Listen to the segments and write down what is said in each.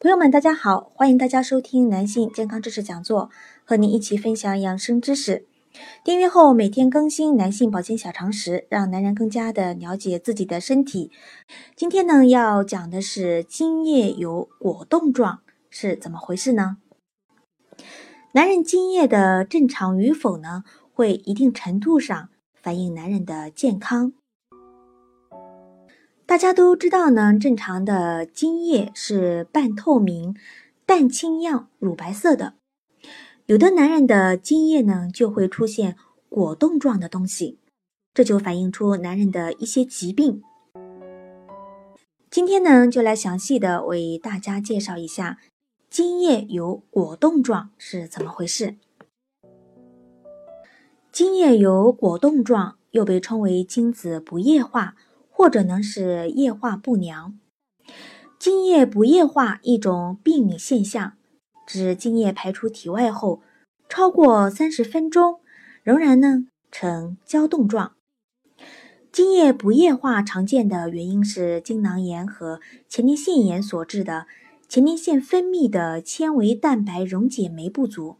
朋友们大家好，欢迎大家收听男性健康知识讲座，和您一起分享养生知识。订阅后每天更新男性保健小常识，让男人更加的了解自己的身体。今天呢要讲的是精液有果冻状是怎么回事呢？男人精液的正常与否呢，会一定程度上反映男人的健康。大家都知道呢，正常的精液是半透明、淡青样、乳白色的。有的男人的精液呢，就会出现果冻状的东西，这就反映出男人的一些疾病。今天呢，就来详细的为大家介绍一下精液有果冻状是怎么回事。精液有果冻状，又被称为精子不液化，或者呢是液化不良。精液不液化一种病理现象，指精液排出体外后超过30分钟仍然呢呈胶冻状。精液不液化常见的原因是精囊炎和前列腺炎所致的前列腺分泌的纤维蛋白溶解酶不足、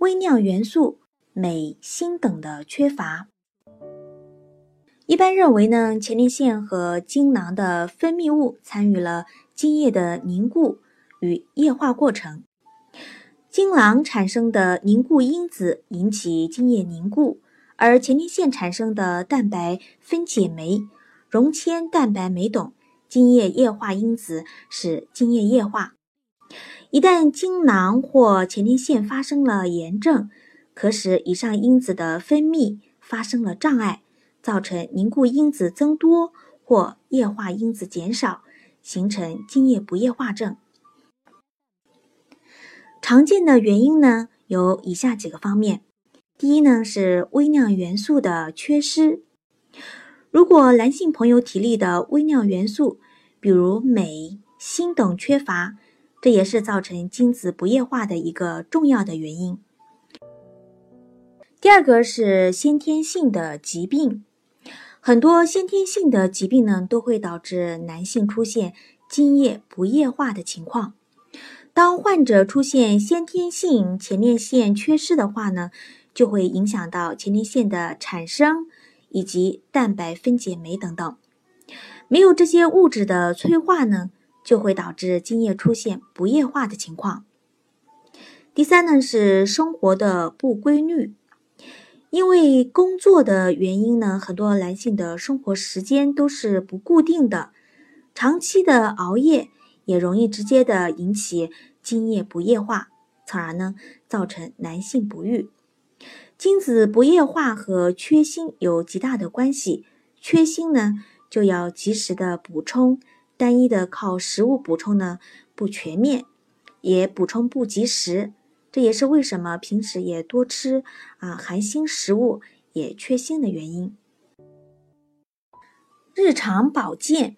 微量元素镁、锌等的缺乏。一般认为呢，前列腺和精囊的分泌物参与了精液的凝固与液化过程。精囊产生的凝固因子引起精液凝固，而前列腺产生的蛋白分解酶、溶迁蛋白酶等精液液化因子使精液液化。一旦精囊或前列腺发生了炎症，可使以上因子的分泌发生了障碍，造成凝固因子增多或液化因子减少，形成精液不液化症。常见的原因呢有以下几个方面。第一呢是微量元素的缺失。如果男性朋友体内的微量元素，比如镁、锌等缺乏，这也是造成精子不液化的一个重要的原因。第二个是先天性的疾病。很多先天性的疾病呢，都会导致男性出现精液不液化的情况。当患者出现先天性前列腺缺失的话呢，就会影响到前列腺的产生以及蛋白分解酶等等。没有这些物质的催化呢，就会导致精液出现不液化的情况。第三呢是生活的不规律。因为工作的原因呢，很多男性的生活时间都是不固定的，长期的熬夜也容易直接的引起精液不液化，从而呢造成男性不育。精子不液化和缺锌有极大的关系，缺锌呢就要及时的补充，单一的靠食物补充呢不全面，也补充不及时。这也是为什么平时也多吃含锌食物也缺锌的原因。日常保健，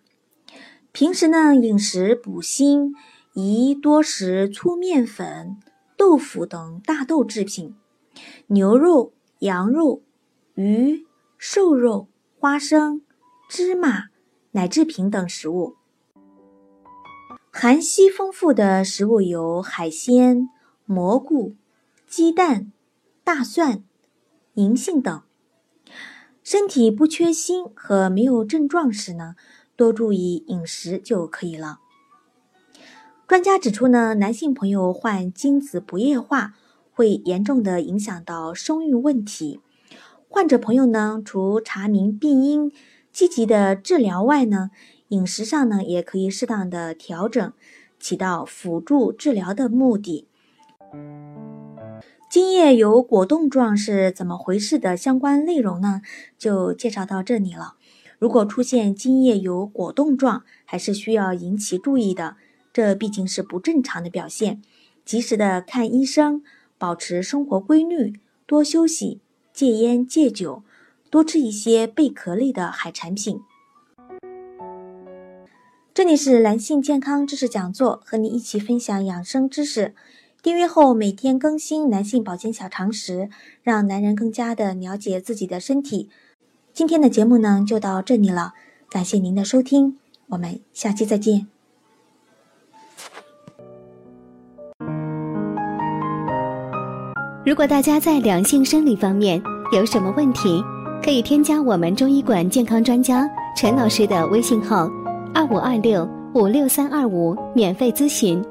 平时呢饮食补锌，宜多食粗面粉、豆腐等大豆制品、牛肉、羊肉、鱼、瘦肉、花生、芝麻、奶制品等食物。含硒丰富的食物有海鲜、蘑菇、鸡蛋、大蒜、银杏等。身体不缺锌和没有症状时呢，多注意饮食就可以了。专家指出呢，男性朋友患精子不液化会严重的影响到生育问题。患者朋友呢，除查明病因、积极的治疗外呢，饮食上呢也可以适当的调整，起到辅助治疗的目的。精液有果冻状是怎么回事的相关内容呢，就介绍到这里了。如果出现精液有果冻状，还是需要引起注意的，这毕竟是不正常的表现。及时的看医生，保持生活规律，多休息，戒烟戒酒，多吃一些贝壳类的海产品。这里是男性健康知识讲座，和你一起分享养生知识。订阅后每天更新男性保健小常识，让男人更加的了解自己的身体。今天的节目呢就到这里了，感谢您的收听，我们下期再见。如果大家在两性生理方面有什么问题，可以添加我们中医馆健康专家陈老师的微信号2526563225免费咨询。